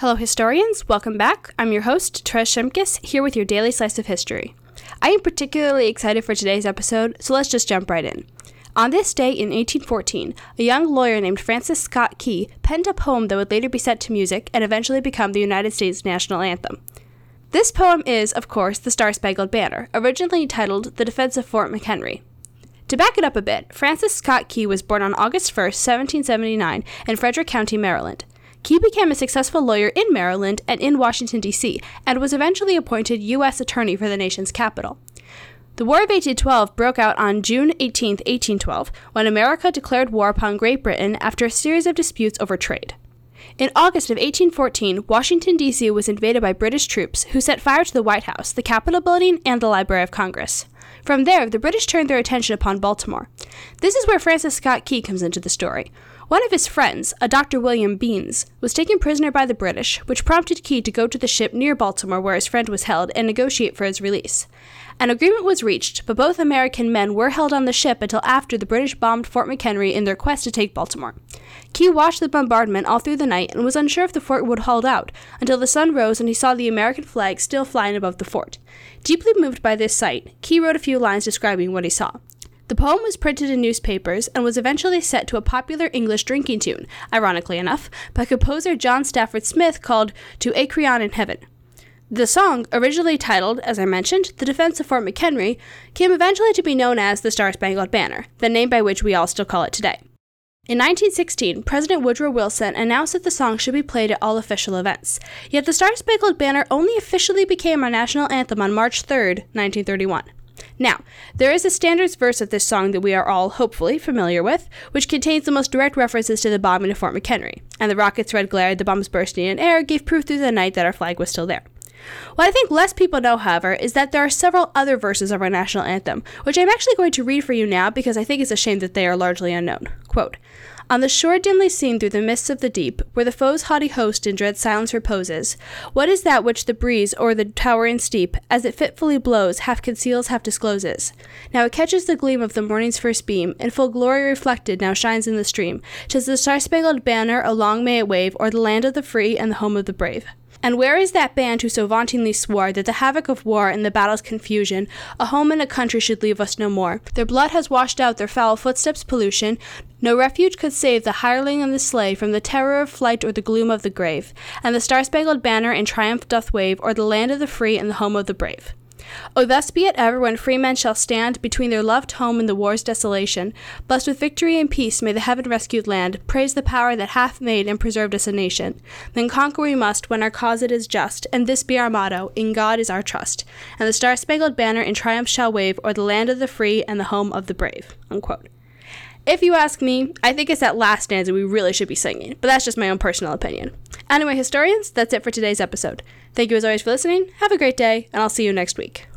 Hello, historians. Welcome back. I'm your host, Therese Shemkis, here with your daily slice of history. I am particularly excited for today's episode, so let's just jump right in. On this day in 1814, a young lawyer named Francis Scott Key penned a poem that would later be set to music and eventually become the United States national anthem. This poem is, of course, The Star-Spangled Banner, originally titled The Defense of Fort McHenry. To back it up a bit, Francis Scott Key was born on August 1, 1779, in Frederick County, Maryland. Key became a successful lawyer in Maryland and in Washington, D.C., and was eventually appointed U.S. Attorney for the nation's capital. The War of 1812 broke out on June 18, 1812, when America declared war upon Great Britain after a series of disputes over trade. In August of 1814, Washington, D.C. was invaded by British troops who set fire to the White House, the Capitol Building, and the Library of Congress. From there, the British turned their attention upon Baltimore. This is where Francis Scott Key comes into the story. One of his friends, a Dr. William Beanes, was taken prisoner by the British, which prompted Key to go to the ship near Baltimore where his friend was held and negotiate for his release. An agreement was reached, but both American men were held on the ship until after the British bombed Fort McHenry in their quest to take Baltimore. Key watched the bombardment all through the night and was unsure if the fort would hold out, until the sun rose and he saw the American flag still flying above the fort. Deeply moved by this sight, Key wrote a few lines describing what he saw. The poem was printed in newspapers and was eventually set to a popular English drinking tune, ironically enough, by composer John Stafford Smith called To Anacreon in Heaven. The song, originally titled, as I mentioned, The Defense of Fort McHenry, came eventually to be known as the Star-Spangled Banner, the name by which we all still call it today. In 1916, President Woodrow Wilson announced that the song should be played at all official events, yet the Star-Spangled Banner only officially became our national anthem on March 3, 1931. Now, there is a standards verse of this song that we are all, hopefully, familiar with, which contains the most direct references to the bombing of Fort McHenry, and the rocket's red glare, the bombs bursting in air, gave proof through the night that our flag was still there. What I think less people know, however, is that there are several other verses of our national anthem, which I'm actually going to read for you now because I think it's a shame that they are largely unknown. Quote, "On the shore dimly seen through the mists of the deep, where the foe's haughty host in dread silence reposes, what is that which the breeze o'er the towering steep, as it fitfully blows, half conceals, half discloses? Now it catches the gleam of the morning's first beam, in full glory reflected now shines in the stream. 'Tis the star-spangled banner, along may it wave, o'er the land of the free and the home of the brave. And where is that band who so vauntingly swore that the havoc of war and the battle's confusion, a home and a country should leave us no more? Their blood has washed out their foul footsteps' pollution. No refuge could save the hireling and the slave from the terror of flight or the gloom of the grave. And the star-spangled banner in triumph doth wave o'er the land of the free and the home of the brave. Oh, thus be it ever when free men shall stand between their loved home and the war's desolation. Blessed with victory and peace may the heaven-rescued land praise the power that hath made and preserved us a nation. Then conquer we must when our cause it is just, and this be our motto, in God is our trust. And the star-spangled banner in triumph shall wave o'er the land of the free and the home of the brave." Unquote. If you ask me, I think it's that last stanza we really should be singing, but that's just my own personal opinion. Anyway, historians, that's it for today's episode. Thank you as always for listening, have a great day, and I'll see you next week.